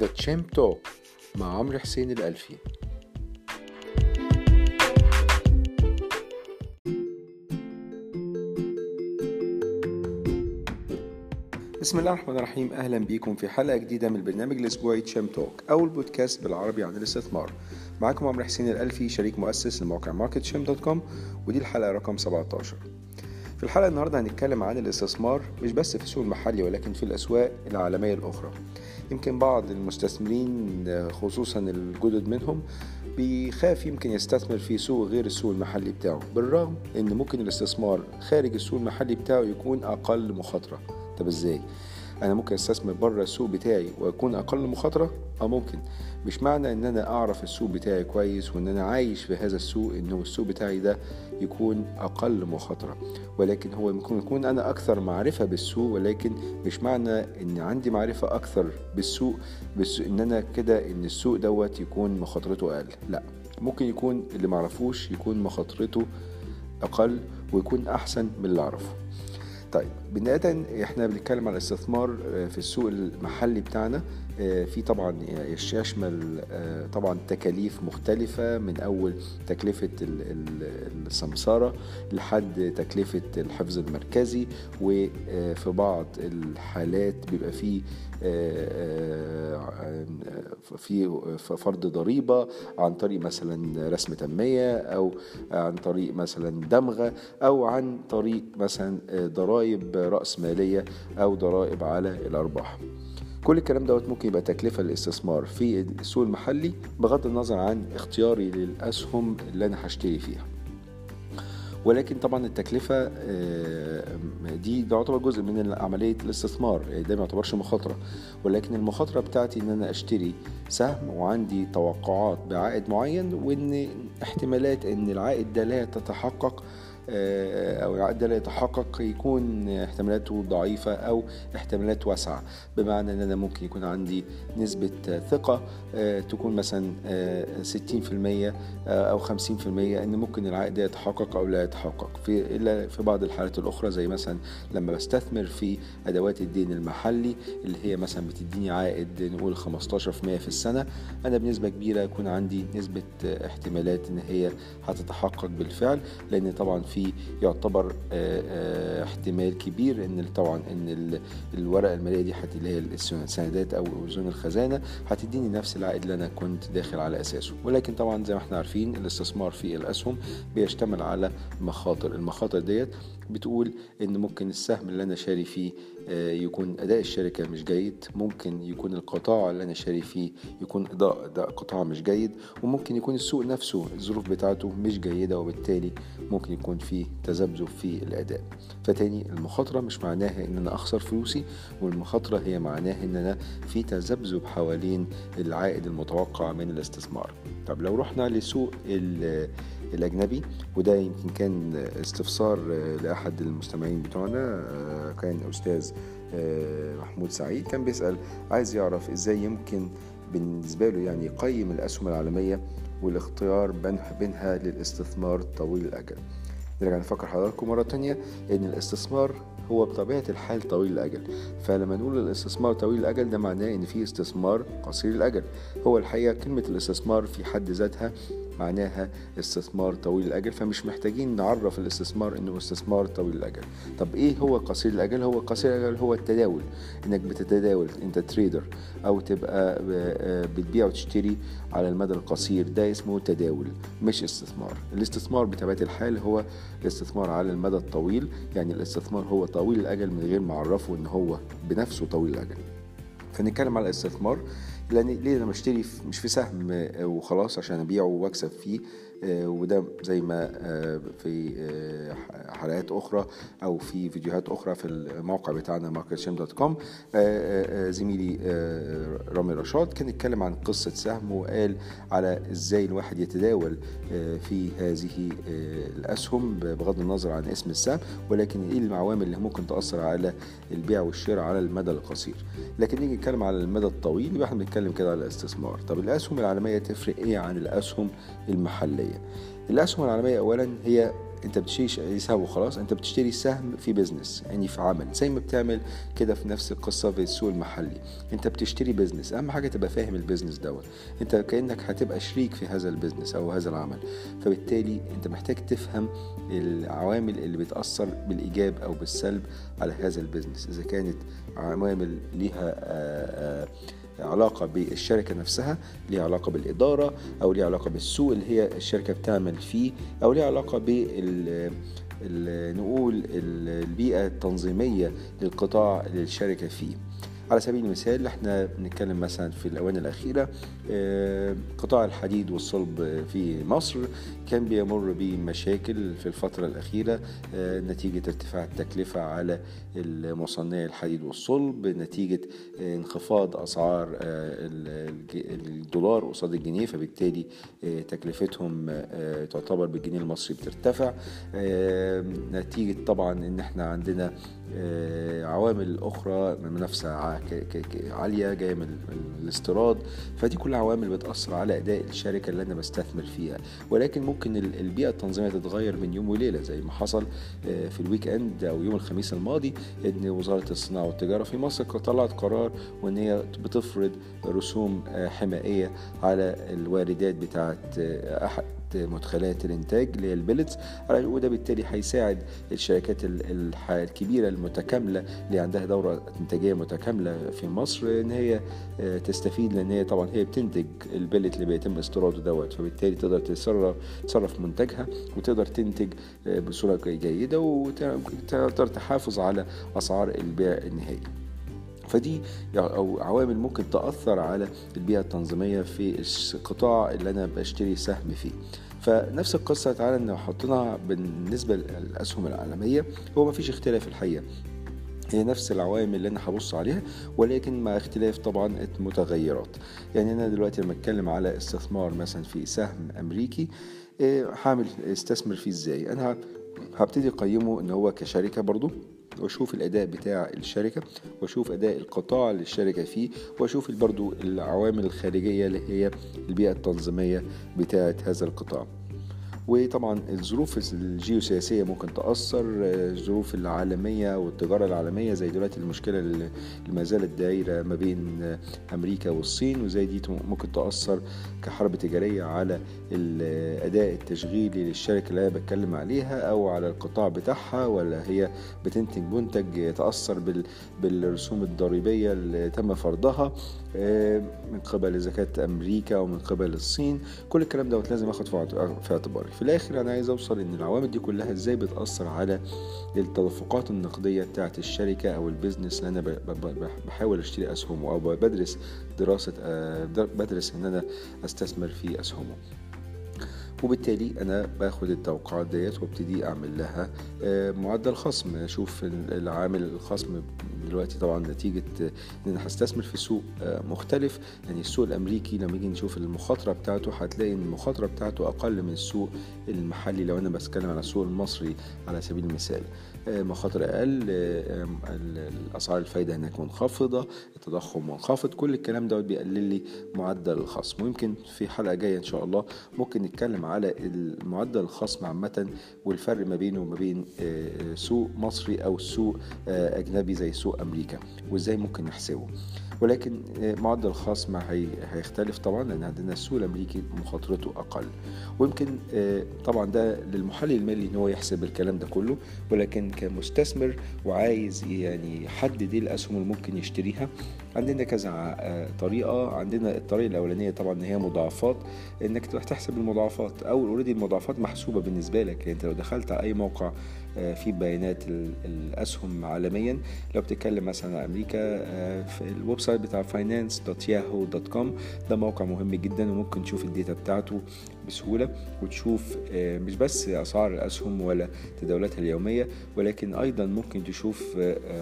ده Champ Talk مع عمر حسين الألفي. بسم الله الرحمن الرحيم، أهلا بكم في حلقة جديدة من البرنامج الأسبوعي Champ Talk أو البودكاست بالعربي عن الاستثمار. معكم عمر حسين الألفي، شريك مؤسس لموقع marketchamp.com، ودي الحلقة رقم 17. في الحلقة النهاردة هنتكلم عن الاستثمار مش بس في السوق المحلي ولكن في الأسواق العالمية الأخرى. يمكن بعض المستثمرين خصوصا الجدد منهم بيخاف يمكن يستثمر في سوق غير السوق المحلي بتاعه، بالرغم إن ممكن الاستثمار خارج السوق المحلي بتاعه يكون أقل مخاطرة. طب إزاي؟ أنا ممكن أستثمر بره السوق بتاعي وأكون أقل مخاطرة؟ ممكن. مش معنى إن أنا أعرف السوق بتاعي كويس وإن أنا عايش في هذا السوق إنه السوق بتاعي ده يكون أقل مخاطرة، ولكن هو ممكن يكون أنا أكثر معرفة بالسوق، ولكن مش معنى إن عندي معرفة أكثر بالسوق بس إن أنا كده إن السوق دوت يكون مخاطرته أقل. لا، ممكن يكون اللي معرفوش يكون مخاطرته أقل ويكون أحسن من اللي أعرفه. طيب، بداية احنا بنتكلم على الاستثمار في السوق المحلي بتاعنا. في طبعا يشمل طبعا تكاليف مختلفة، من أول تكلفة السمسارة لحد تكلفة الحفظ المركزي، وفي بعض الحالات بيبقى في فرض ضريبة عن طريق مثلا رسم تنمية أو عن طريق مثلا دمغة أو عن طريق مثلا ضرائب رأس مالية أو ضرائب على الأرباح. كل الكلام دوت ممكن يبقى تكلفة للاستثمار في السوق المحلي، بغض النظر عن اختياري للأسهم اللي أنا هشتري فيها. ولكن طبعا التكلفة دي تعتبر جزء من عملية الاستثمار، ده ما يعتبرش مخاطرة، ولكن المخاطرة بتاعتي ان انا اشتري سهم وعندي توقعات بعائد معين، وان احتمالات ان العائد ده لا تتحقق أو العائد لا يتحقق يكون احتمالاته ضعيفة أو احتمالات واسعة، بمعنى أن أنا ممكن يكون عندي نسبة ثقة تكون مثلا 60% أو 50% أن ممكن العائد يتحقق أو لا يتحقق، إلا في بعض الحالات الأخرى زي مثلا لما بستثمر في أدوات الدين المحلي اللي هي مثلا بتديني عائد نقول 15% في السنة، أنا بنسبة كبيرة يكون عندي نسبة احتمالات أن هي هتتحقق بالفعل، لأن طبعا في يعتبر احتمال كبير ان طبعا ان الورقه الماليه دي اللي هي السندات او اذون الخزانه هتديني نفس العائد اللي انا كنت داخل على اساسه. ولكن طبعا زي ما احنا عارفين الاستثمار في الاسهم بيشتمل على مخاطر، المخاطر ديت بتقول ان ممكن السهم اللي انا شاري فيه يكون اداء الشركه مش جيد، ممكن يكون القطاع اللي انا شاري فيه يكون اداء قطاع مش جيد، وممكن يكون السوق نفسه الظروف بتاعته مش جيده، وبالتالي ممكن يكون فيه تذبذب في الاداء. فتاني، المخاطره مش معناها ان انا اخسر فلوسي، والمخاطره هي معناها ان انا في تذبذب حوالين العائد المتوقع من الاستثمار. طب لو رحنا لسوق الأجنبي، وده يمكن كان استفسار لأحد المستمعين بتوعنا، كان أستاذ محمود سعيد كان بيسأل عايز يعرف إزاي يمكن بالنسبة له يعني يقيم الأسهم العالمية والاختيار بينها للاستثمار طويل الأجل. نرجع نفكر حضراتكم مرة تانية إن الاستثمار هو بطبيعة الحال طويل الأجل، فلما نقول الاستثمار طويل الأجل ده معناه إن فيه استثمار قصير الأجل. هو الحقيقة كلمة الاستثمار في حد ذاتها معناها استثمار طويل الأجل، فمش محتاجين نعرف الاستثمار إنه استثمار طويل الأجل. طب إيه هو قصير الأجل؟ هو قصير الأجل هو التداول، إنك بتتداول، أنت تريدر أو تبقى بتبيع وتشتري على المدى القصير، ده اسمه تداول مش استثمار. الاستثمار بطبيعة الحال هو الاستثمار على المدى الطويل، يعني الاستثمار هو طويل الأجل من غير ما أعرفه إن هو بنفسه طويل الأجل. فنتكلم على الاستثمار، لأن ليه أنا بشتري مش في سهم وخلاص عشان أبيعه وأكسب فيه، وده زي ما في حلقات أخرى أو في فيديوهات أخرى في الموقع بتاعنا marketchamp.com زميلي رامي رشاد كان اتكلم عن قصة سهم وقال على إزاي الواحد يتداول في هذه الأسهم بغض النظر عن اسم السهم، ولكن إيه العوامل اللي ممكن تأثر على البيع والشراء على المدى القصير. لكن نيجي نتكلم على المدى الطويل، يبقى احنا بنتكلم كده على الاستثمار. طب الأسهم العالمية تفرق إيه عن الأسهم المحلية؟ الأسهم العالمية أولا هي انت بتشتري سهم وخلاص، انت بتشتري سهم في بيزنس، يعني في عمل، زي ما بتعمل كده في نفس القصه في السوق المحلي، انت بتشتري بيزنس. اهم حاجه تبقى فاهم البيزنس دوت، انت كانك هتبقى شريك في هذا البيزنس او هذا العمل، فبالتالي انت محتاج تفهم العوامل اللي بتاثر بالايجاب او بالسلب على هذا البيزنس. اذا كانت عوامل ليها علاقة بالشركة نفسها، ليها علاقة بالإدارة، أو ليها علاقة بالسوق اللي هي الشركة بتعمل فيه، أو ليها علاقة نقول البيئة التنظيمية للقطاع للشركة فيه. على سبيل المثال احنا بنتكلم مثلا في الأوان الأخيرة قطاع الحديد والصلب في مصر كان بيمر بمشاكل في الفترة الأخيرة نتيجة ارتفاع التكلفة على المصنع الحديد والصلب، نتيجة انخفاض أسعار الدولار قصاد الجنيه، فبالتالي تكلفتهم تعتبر بالجنيه المصري بترتفع، نتيجة طبعا ان احنا عندنا عوامل أخرى من منافسة عالية جاية من الاستيراد، فدي كل عوامل بتأثر على أداء الشركة اللي أنا بستثمر فيها. ولكن ممكن البيئة التنظيمية تتغير من يوم وليلة، زي ما حصل في الويك اند أو يوم الخميس الماضي إن وزارة الصناعة والتجارة في مصر طلعت قرار وإن هي بتفرض رسوم حمائية على الواردات بتاعة أحد مدخلات الانتاج اللي هي البلتس، وده بالتالي هيساعد الشركات الكبيره المتكامله اللي عندها دوره انتاجيه متكامله في مصر ان هي تستفيد، لان هي طبعا هي بتنتج البلت اللي بيتم استيراده دوت، فبالتالي تقدر تصرف منتجها وتقدر تنتج بصوره جيده وتقدر تحافظ على اسعار البيع النهائي. فدي أو عوامل ممكن تأثر على البيئة التنظيمية في القطاع اللي أنا بشتري سهم فيه. فنفس القصة تعالى إن حطيناها بالنسبة للأسهم العالمية، هو مفيش اختلاف الحقيقة، هي نفس العوامل اللي انا هبص عليها، ولكن مع اختلاف طبعا المتغيرات. يعني انا دلوقتي لما اتكلم على استثمار مثلا في سهم امريكي، هعمل استثمر فيه ازاي؟ انا هبتدي اقيمه ان هو كشركة برضو، واشوف الاداء بتاع الشركه، واشوف اداء القطاع اللي الشركه فيه، واشوف برضو العوامل الخارجيه اللي هي البيئه التنظيميه بتاعه هذا القطاع. وطبعا الظروف الجيوسياسيه ممكن تاثر، الظروف العالميه والتجاره العالميه، زي دلوقتي المشكله اللي ما زالت دايره ما بين امريكا والصين، وزي دي ممكن تاثر كحرب تجاريه على الاداء التشغيلي للشركه اللي انا بتكلم عليها او على القطاع بتاعها، ولا هي بتنتج منتج يتاثر بالرسوم الضريبيه اللي تم فرضها من قبل زكاه امريكا ومن قبل الصين. كل الكلام دوت لازم اخد في اعتباري. في الاخر انا عايز اوصل ان العوامل دي كلها ازاي بتاثر على التدفقات النقديه بتاعه الشركه او البيزنس اللي انا بحاول اشتري اسهمه او بدرس ان انا استثمر في اسهمه. وبالتالي انا باخد التوقعات ديت وابتدي اعمل لها معدل خصم، اشوف العامل الخصم دلوقتي طبعا نتيجه ان انا هستثمر في سوق مختلف. يعني السوق الامريكي لما نيجي نشوف المخاطره بتاعته هتلاقي ان المخاطره بتاعته اقل من السوق المحلي. لو انا بتكلم على السوق المصري على سبيل المثال، مخاطره اقل، اسعار الفايده هناك منخفضه، التضخم منخفض، كل الكلام ده بيقلل لي معدل الخصم. ويمكن في حلقه جايه ان شاء الله ممكن نتكلم على معدل الخصم عامه والفرق ما بينه وما بين سوق مصري او سوق اجنبي زي سوق امريكا وازاي ممكن نحسبه. ولكن معدل الخصم هيختلف طبعا، لان عندنا السوق الامريكي مخاطرته اقل، ويمكن طبعا ده للمحلل المالي ان هو يحسب الكلام ده كله. ولكن كمستثمر وعايز يعني يحدد ايه الاسهم اللي ممكن يشتريها، عندنا كذا طريقه. عندنا الطريقه الاولانيه طبعا ان هي مضاعفات، انك تحسب المضاعفات او اوريدي المضاعفات محسوبه بالنسبه لك. يعني انت لو دخلت على اي موقع في بيانات الاسهم عالميا، لو بتتكلم مثلا عن امريكا، في الويب سايت بتاع finance.yahoo.com ده موقع مهم جدا، وممكن تشوف الداتا بتاعته بسهوله، وتشوف مش بس اسعار الاسهم ولا تداولاتها اليوميه، ولكن ايضا ممكن تشوف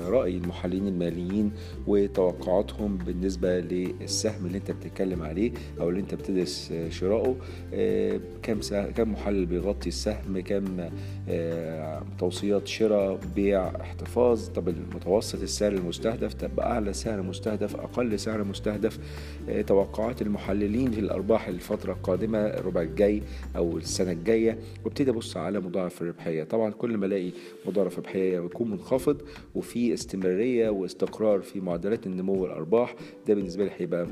راي المحللين الماليين وتوقعاتهم بالنسبه للسهم اللي انت بتتكلم عليه او اللي انت بتدرس شرائه، كم محلل بيغطي السهم، كم توصيات شراء، بيع، احتفاظ. طب المتوسط السعر المستهدف، طب أعلى سعر مستهدف، أقل سعر مستهدف، توقعات المحللين للأرباح الفترة القادمة الربع الجاي أو السنة الجاية، وابتدي أبص على مضاعف الربحية. طبعا كل ما ألاقي مضاعف ربحية بيكون منخفض وفي استمرارية واستقرار في معدلات النمو والأرباح، ده بالنسبة لي هيبقى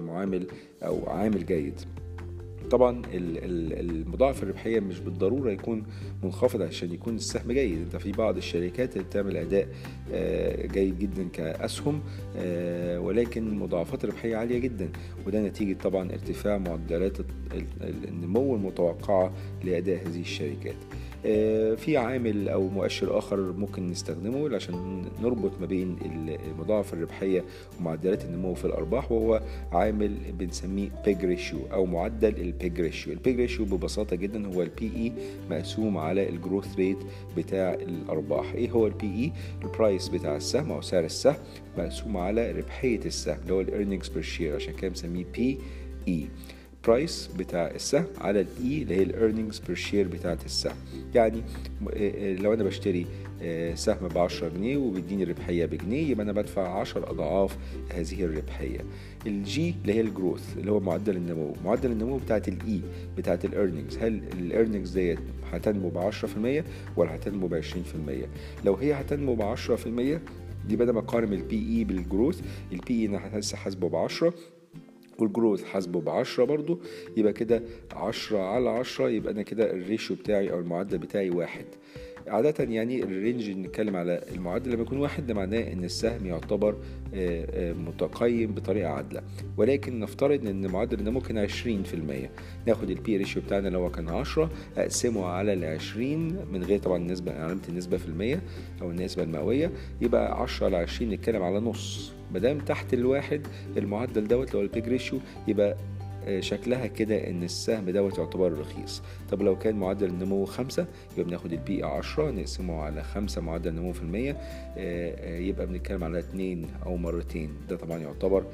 معامل أو عامل جيد. طبعا المضاعف الربحية مش بالضرورة يكون منخفض عشان يكون السهم جيد. انت في بعض الشركات اللي بتعمل اداء جيد جدا كأسهم ولكن مضاعفات ربحية عالية جدا، وده نتيجة طبعا ارتفاع معدلات النمو المتوقعة لأداء هذه الشركات. في عامل أو مؤشر آخر ممكن نستخدمه عشان نربط ما بين المضاعف الربحية ومعدلات النمو في الأرباح، وهو عامل بنسميه بيج ريشيو أو معدل البيج ريشيو. البيج ريشيو ببساطة جدا هو البي إي مقسوم على الجروث ريت بتاع الأرباح. إيه هو البي إي؟ البرايس بتاع السهم أو سعر السهم مقسوم على ربحية السهم اللي هو الإيرنينجز بير شير، عشان كده بنسميه بي إي، برايس بتاع السهم على الاي اللي هي الارنينجز بير شير بتاعت السهم. يعني لو انا بشتري سهم ب10 جنيه وبيديني الربحيه بجنيه، يبقى انا بدفع 10 اضعاف هذه الربحيه. الجي اللي هي الجروث اللي هو معدل النمو، معدل النمو بتاعت الاي بتاعت الارنينجز، هل الارنينجز ديت هتنمو ب10% ولا هتنمو ب20%؟ لو هي هتنمو ب10% دي بدل ما اقارن البي اي بالجروث، البي اي انا لسه حاسبه ب10 والجروث حاسبه ب10 برضو، يبقى كده 10/10، يبقى أنا كده الريشيو بتاعي أو المعدل بتاعي 1. عادة يعني الرينج نتكلم على المعدل لما يكون 1، ده معناه ان السهم يعتبر متقيم بطريقة عادلة. ولكن نفترض ان المعدل ده ممكن 20%، ناخد البي ريشيو بتاعنا لو كان 10 اقسمه على 20 من غير طبعا النسبة، علامة النسبة في المية او النسبة المئوية، يبقى 10/20 نتكلم على نص. مدام تحت 1 المعدل دوت لو البيج ريشيو، يبقى شكلها كده ان السهم دوت يعتبر رخيص. طب لو كان معدل النمو 5، يبقى بناخد البي 10 نقسمه على 5 معدل نمو في المية، يبقى بنتكلم على 2 او مرتين. ده طبعا يعتبر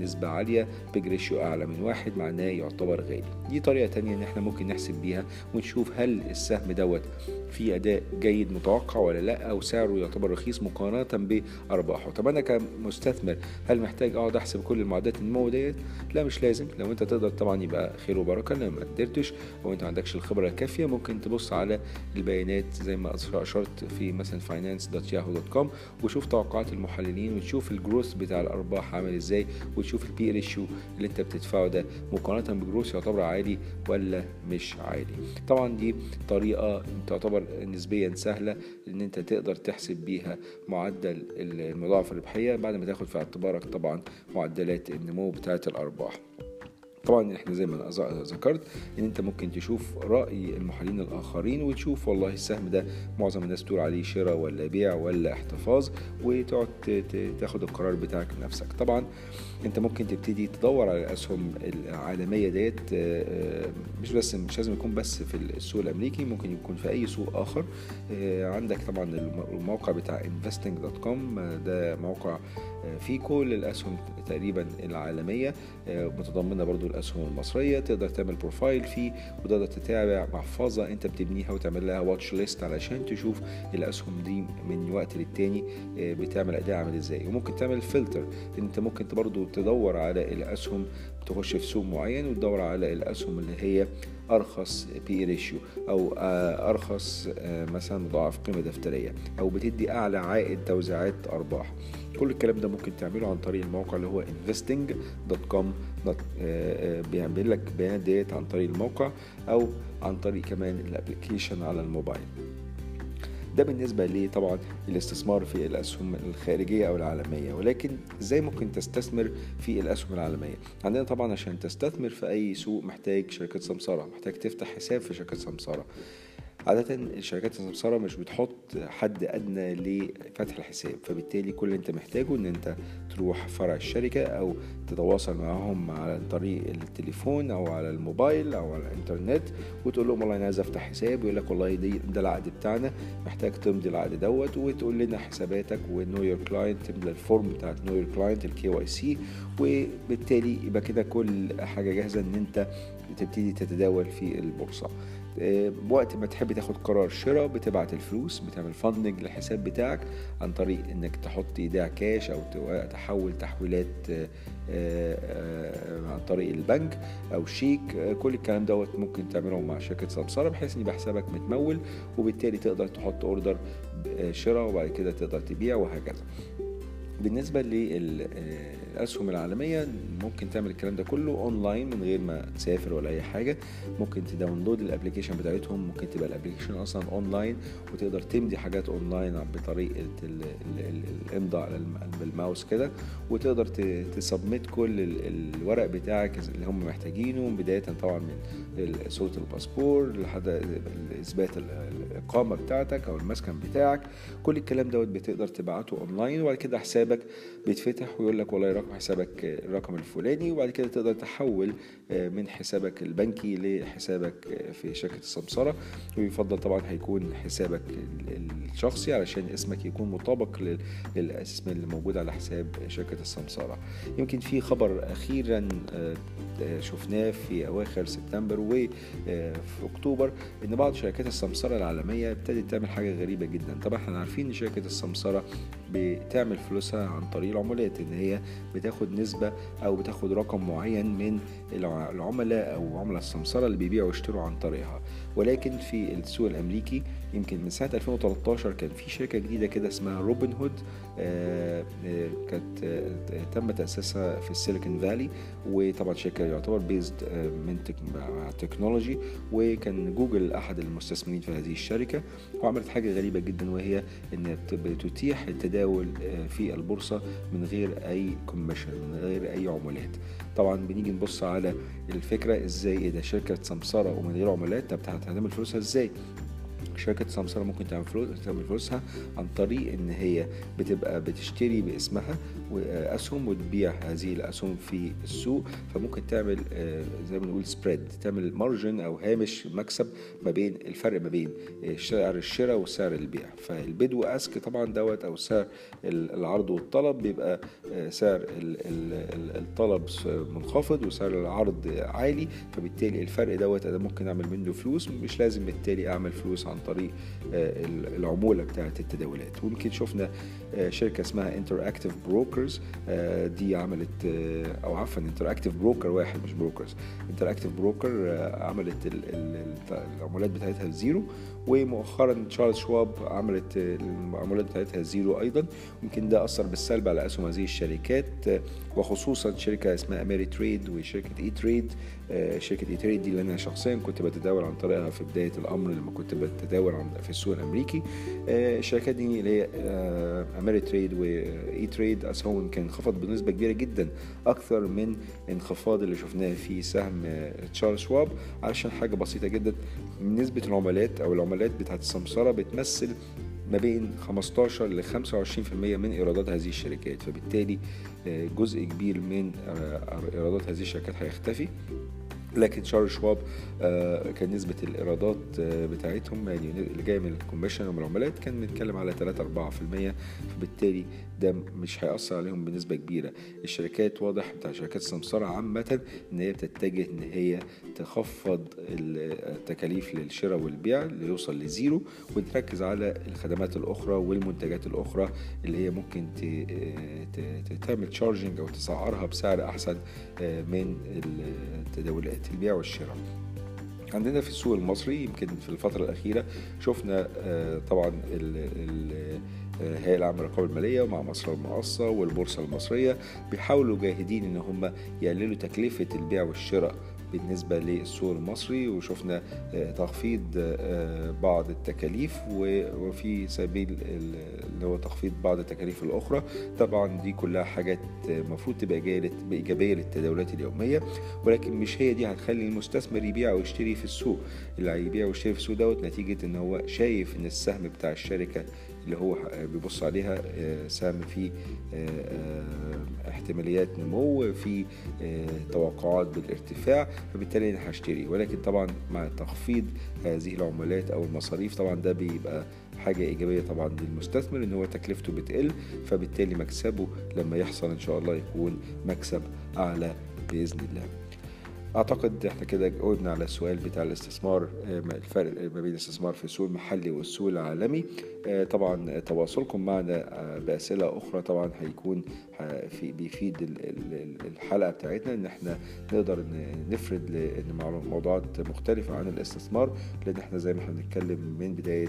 نسبة عالية، بيج ريشيو اعلى من 1 معناه يعتبر غالي. دي طريقة تانية ان احنا ممكن نحسب بيها ونشوف هل السهم دوت فيه اداء جيد متوقع ولا لا، او سعره يعتبر رخيص مقارنة بارباحه. طب انا كمستثمر هل محتاج اقعد احسب كل المعدلات النمو ديت؟ لا، مش لازم. لو انت تقدر طبعا يبقى خير وبركه، لو ما قدرتش او انت ما عندكش الخبره الكافيه ممكن تبص على البيانات زي ما اشرت في مثلا finance.yahoo.com وشوف توقعات المحللين وتشوف الجروث بتاع الارباح عامل ازاي، وتشوف البي ريشيو اللي انت بتدفعه ده مقارنه بجروث يعتبر عالي ولا مش عالي. طبعا دي طريقه تعتبر نسبيا سهله ان انت تقدر تحسب بيها معدل المضاعف الربحيه بعد ما تاخد في اعتبارك طبعا معدلات النمو بتاعه الارباح. طبعا احنا زي ما ذكرت ان انت ممكن تشوف راي المحللين الاخرين وتشوف والله السهم ده معظم الناس بتقول عليه شراء ولا بيع ولا احتفاظ، وتقعد تاخد القرار بتاعك بنفسك. طبعا انت ممكن تبتدي تدور على الاسهم العالميه ديت، مش لازم يكون بس في السوق الامريكي، ممكن يكون في اي سوق اخر. عندك طبعا الموقع بتاع investing.com، ده موقع في كل الأسهم تقريبا العالمية، متضمنة برضو الأسهم المصرية، تقدر تعمل بروفايل فيه وتقدر تتابع محفظة انت بتبنيها وتعمل لها واتش ليست علشان تشوف الأسهم دي من وقت للتاني بتعمل أداء عامل ازاي. وممكن تعمل فلتر، انت ممكن برضو تدور على الأسهم، تخش في سوق معين وتدور على الأسهم اللي هي أرخص بي ريشيو أو أرخص مثلا مضاعف قيمة دفترية أو بتدي أعلى عائد توزيعات أرباح. كل الكلام ده ممكن تعمله عن طريق الموقع اللي هو investing.com، بيعمل لك بيانات ديت عن طريق الموقع أو عن طريق كمان الابليكيشن على الموبايل. ده بالنسبة لي طبعا الاستثمار في الأسهم الخارجية أو العالمية. ولكن إزاي ممكن تستثمر في الأسهم العالمية؟ عندنا طبعا عشان تستثمر في أي سوق محتاج شركة سمسارة، محتاج تفتح حساب في شركة سمسارة. عادة الشركات السمسارة مش بتحط حد أدنى لفتح الحساب، فبالتالي كل انت محتاجه ان انت تروح فرع الشركة او تتواصل معهم على طريق التليفون او على الموبايل او على الانترنت وتقول لهم والله انا عايز افتح حساب، يقول لك والله ده العقد بتاعنا، محتاج تمضي العقد دوت وتقول لنا حساباتك ونو يور كلاينت، تملى الفورم بتاعت نو يور كلاينت KYC، وبالتالي يبقى كده كل حاجة جاهزة ان انت تبتدي تتداول في البورصة. وقت ما تحب تاخد قرار شراء بتبعت الفلوس، بتعمل فاندنج للحساب بتاعك عن طريق انك تحط ايديها كاش او تحول تحويلات عن طريق البنك او شيك. كل الكلام دوت ممكن تعمله مع شركة سمسارة بحيث ان يبقى حسابك متمول، وبالتالي تقدر تحط اوردر شراء وبعد كده تقدر تبيع وهكذا. بالنسبة للأسهم العالمية ممكن تعمل الكلام ده كله أونلاين من غير ما تسافر ولا أي حاجة. ممكن تداونلود الأبليكيشن بتاعتهم، ممكن تبقى الأبليكيشن أصلا أونلاين وتقدر تمضي حاجات أونلاين بطريقة الإمضاء بالماوس كده، وتقدر تسبمت كل الورق بتاعك اللي هم محتاجينه، بداية طبعا من صورة الباسبور لحد إثبات الإقامة بتاعتك أو المسكن بتاعك. كل الكلام دوت بتقدر تبعته أونلاين، وبعد كده حسابك بيتفتح ويقول لك والله رقم حسابك الرقم الفلاني، وبعد كده تقدر تحول من حسابك البنكي لحسابك في شركة السمسرة. ويفضل طبعا هيكون حسابك الشخصي علشان اسمك يكون مطابق للاسم اللي موجود على حساب شركة السمسرة. يمكن في خبر اخيرا شفناه في اواخر سبتمبر وفي اكتوبر ان بعض شركات السمسرة العالمية ابتدت تعمل حاجة غريبة جدا. طبعا احنا عارفين ان شركة السمسرة بتعمل فلوسها عن طريق العمولات، ان هي بتاخد نسبة او بتاخد رقم معين من العملاء او عملاء السمسرة اللي بيبيعوا ويشتروا عن طريقها. ولكن في السوق الامريكي يمكن من سنة 2013 كان في شركة جديدة كده اسمها روبن هود، كانت تم تأسيسها في السيليكون فالي، وطبعا شركة يعتبر بيزد من تكنولوجي، وكان جوجل احد المستثمرين في هذه الشركة. وعملت حاجة غريبة جدا وهي ان بتتيح التداول في البورصة من غير اي كوميشن، من غير اي عمولات. طبعا بنيجي نبص على الفكرة ازاي ده شركة سمسارة ومن غير عمولات، طب هتعمل فلوسها ازاي؟ شركة سمسارة ممكن تعمل فلوسها عن طريق ان هي بتبقى بتشتري باسمها اسهم وتبيع هذه الاسهم في السوق، فممكن تعمل زي ما نقول سبريد، تعمل مارجن او هامش مكسب ما بين الفرق ما بين سعر الشراء وسعر البيع. فالبيد واسك طبعا دوت او سعر العرض والطلب، بيبقى سعر الطلب منخفض وسعر العرض عالي، فبالتالي الفرق دوت انا ممكن اعمل منه فلوس، مش لازم بالتالي اعمل فلوس عن طريق العمولة بتاعة التداولات. وممكن شفنا شركة اسمها Interactive Brokers، دي عملت أو عفوا Interactive Broker واحد مش Brokers، Interactive Broker عملت العمولات بتاعتها زيرو، ومؤخرا تشارلز شواب عملت العمولات بتاعتها زيرو أيضا. ممكن ده أثر بالسلب على أسهم هذه الشركات، وخصوصا شركة اسمها Ameritrade وشركة E-Trade. شركة E-Trade دي اللي أنا شخصيا كنت بتداول عن طريقها في بداية الأمر لما كنت تداول في السوق الامريكي. الشركات دي اللي هي اميريتريد واي تريد اسهم كان انخفض بنسبه كبيره جدا اكثر من انخفاض اللي شفناه في سهم تشارلز شواب، علشان حاجه بسيطه جدا، نسبه العملات او العملات بتاعه السمسره بتمثل ما بين 15 ل 25% من ايرادات هذه الشركات، فبالتالي جزء كبير من ايرادات هذه الشركات هيختفي. لكن شارل شواب كان نسبة الإيرادات بتاعتهم يعني اللي جاية من الكوميشن ومن العملات كان بنتكلم على 3-4%، فبالتالي ده مش هيأثر عليهم بنسبة كبيرة. الشركات واضح بتاع شركات سمسارة عامة إن هي بتتجه إن هي تخفض التكاليف للشراء والبيع ليوصل لزيرو، وتركز على الخدمات الأخرى والمنتجات الأخرى اللي هي ممكن تعمل تشارجنج أو تسعرها بسعر أحسن من التداولات البيع والشراء. عندنا في السوق المصري يمكن في الفترة الأخيرة شفنا طبعا الهيئة العامة للرقابة المالية ومع مصر المقاصة والبورصة المصرية بيحاولوا جاهدين إن هم يقللوا تكلفة البيع والشراء بالنسبة للسوق المصري، وشفنا تخفيض بعض التكاليف وفي سبيل اللي هو تخفيض بعض التكاليف الأخرى. طبعا دي كلها حاجات مفروض تبقى جاية بإيجابية للتداولات اليومية، ولكن مش هي دي هتخلي المستثمر يبيع ويشتري في السوق. اللي هيبيع ويشتري في السوق دوت نتيجة إن هو شايف إن السهم بتاع الشركة اللي هو بيبص عليها سهم فيه احتماليات نمو، في توقعات بالارتفاع، فبالتالي انا هشتري. ولكن طبعا مع تخفيض هذه العمولات او المصاريف طبعا ده بيبقى حاجه ايجابيه طبعا للمستثمر ان هو تكلفته بتقل، فبالتالي مكسبه لما يحصل ان شاء الله يكون مكسب اعلى باذن الله. اعتقد احنا كده جاوبنا على السؤال بتاع الاستثمار، الفرق ما بين الاستثمار في السوق المحلي والسوق العالمي. طبعا تواصلكم معنا باسئله اخرى طبعا هيكون بيفيد الحلقه بتاعتنا ان احنا نقدر نفرد لموضوعات مختلفه عن الاستثمار، لان احنا زي ما احنا بنتكلم من بدايه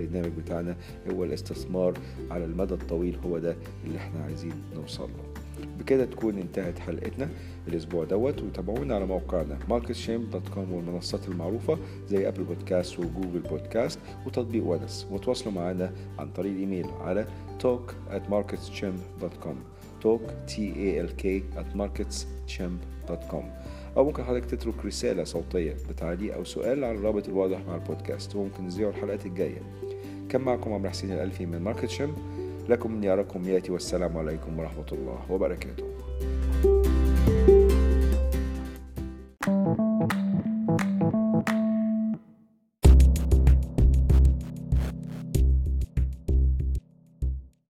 البرنامج بتاعنا هو الاستثمار على المدى الطويل، هو ده اللي احنا عايزين نوصل له. بكده تكون انتهت حلقتنا الاسبوع دوت، وتابعونا على موقعنا marketchamp.com والمنصات المعروفه زي ابل بودكاست وجوجل بودكاست وتطبيق ونس، وتواصلوا معنا عن طريق الايميل على talk@marketchamp.com talk@marketchamp.com، او ممكن حضرتك تترك رساله صوتيه بتعليق او سؤال على الرابط الواضح مع البودكاست، وممكن نزيعه الحلقات الجايه. كان معكم عمر حسين الألفي من ماركت شامب، لكم من يراكم ياتي، والسلام عليكم ورحمة الله وبركاته.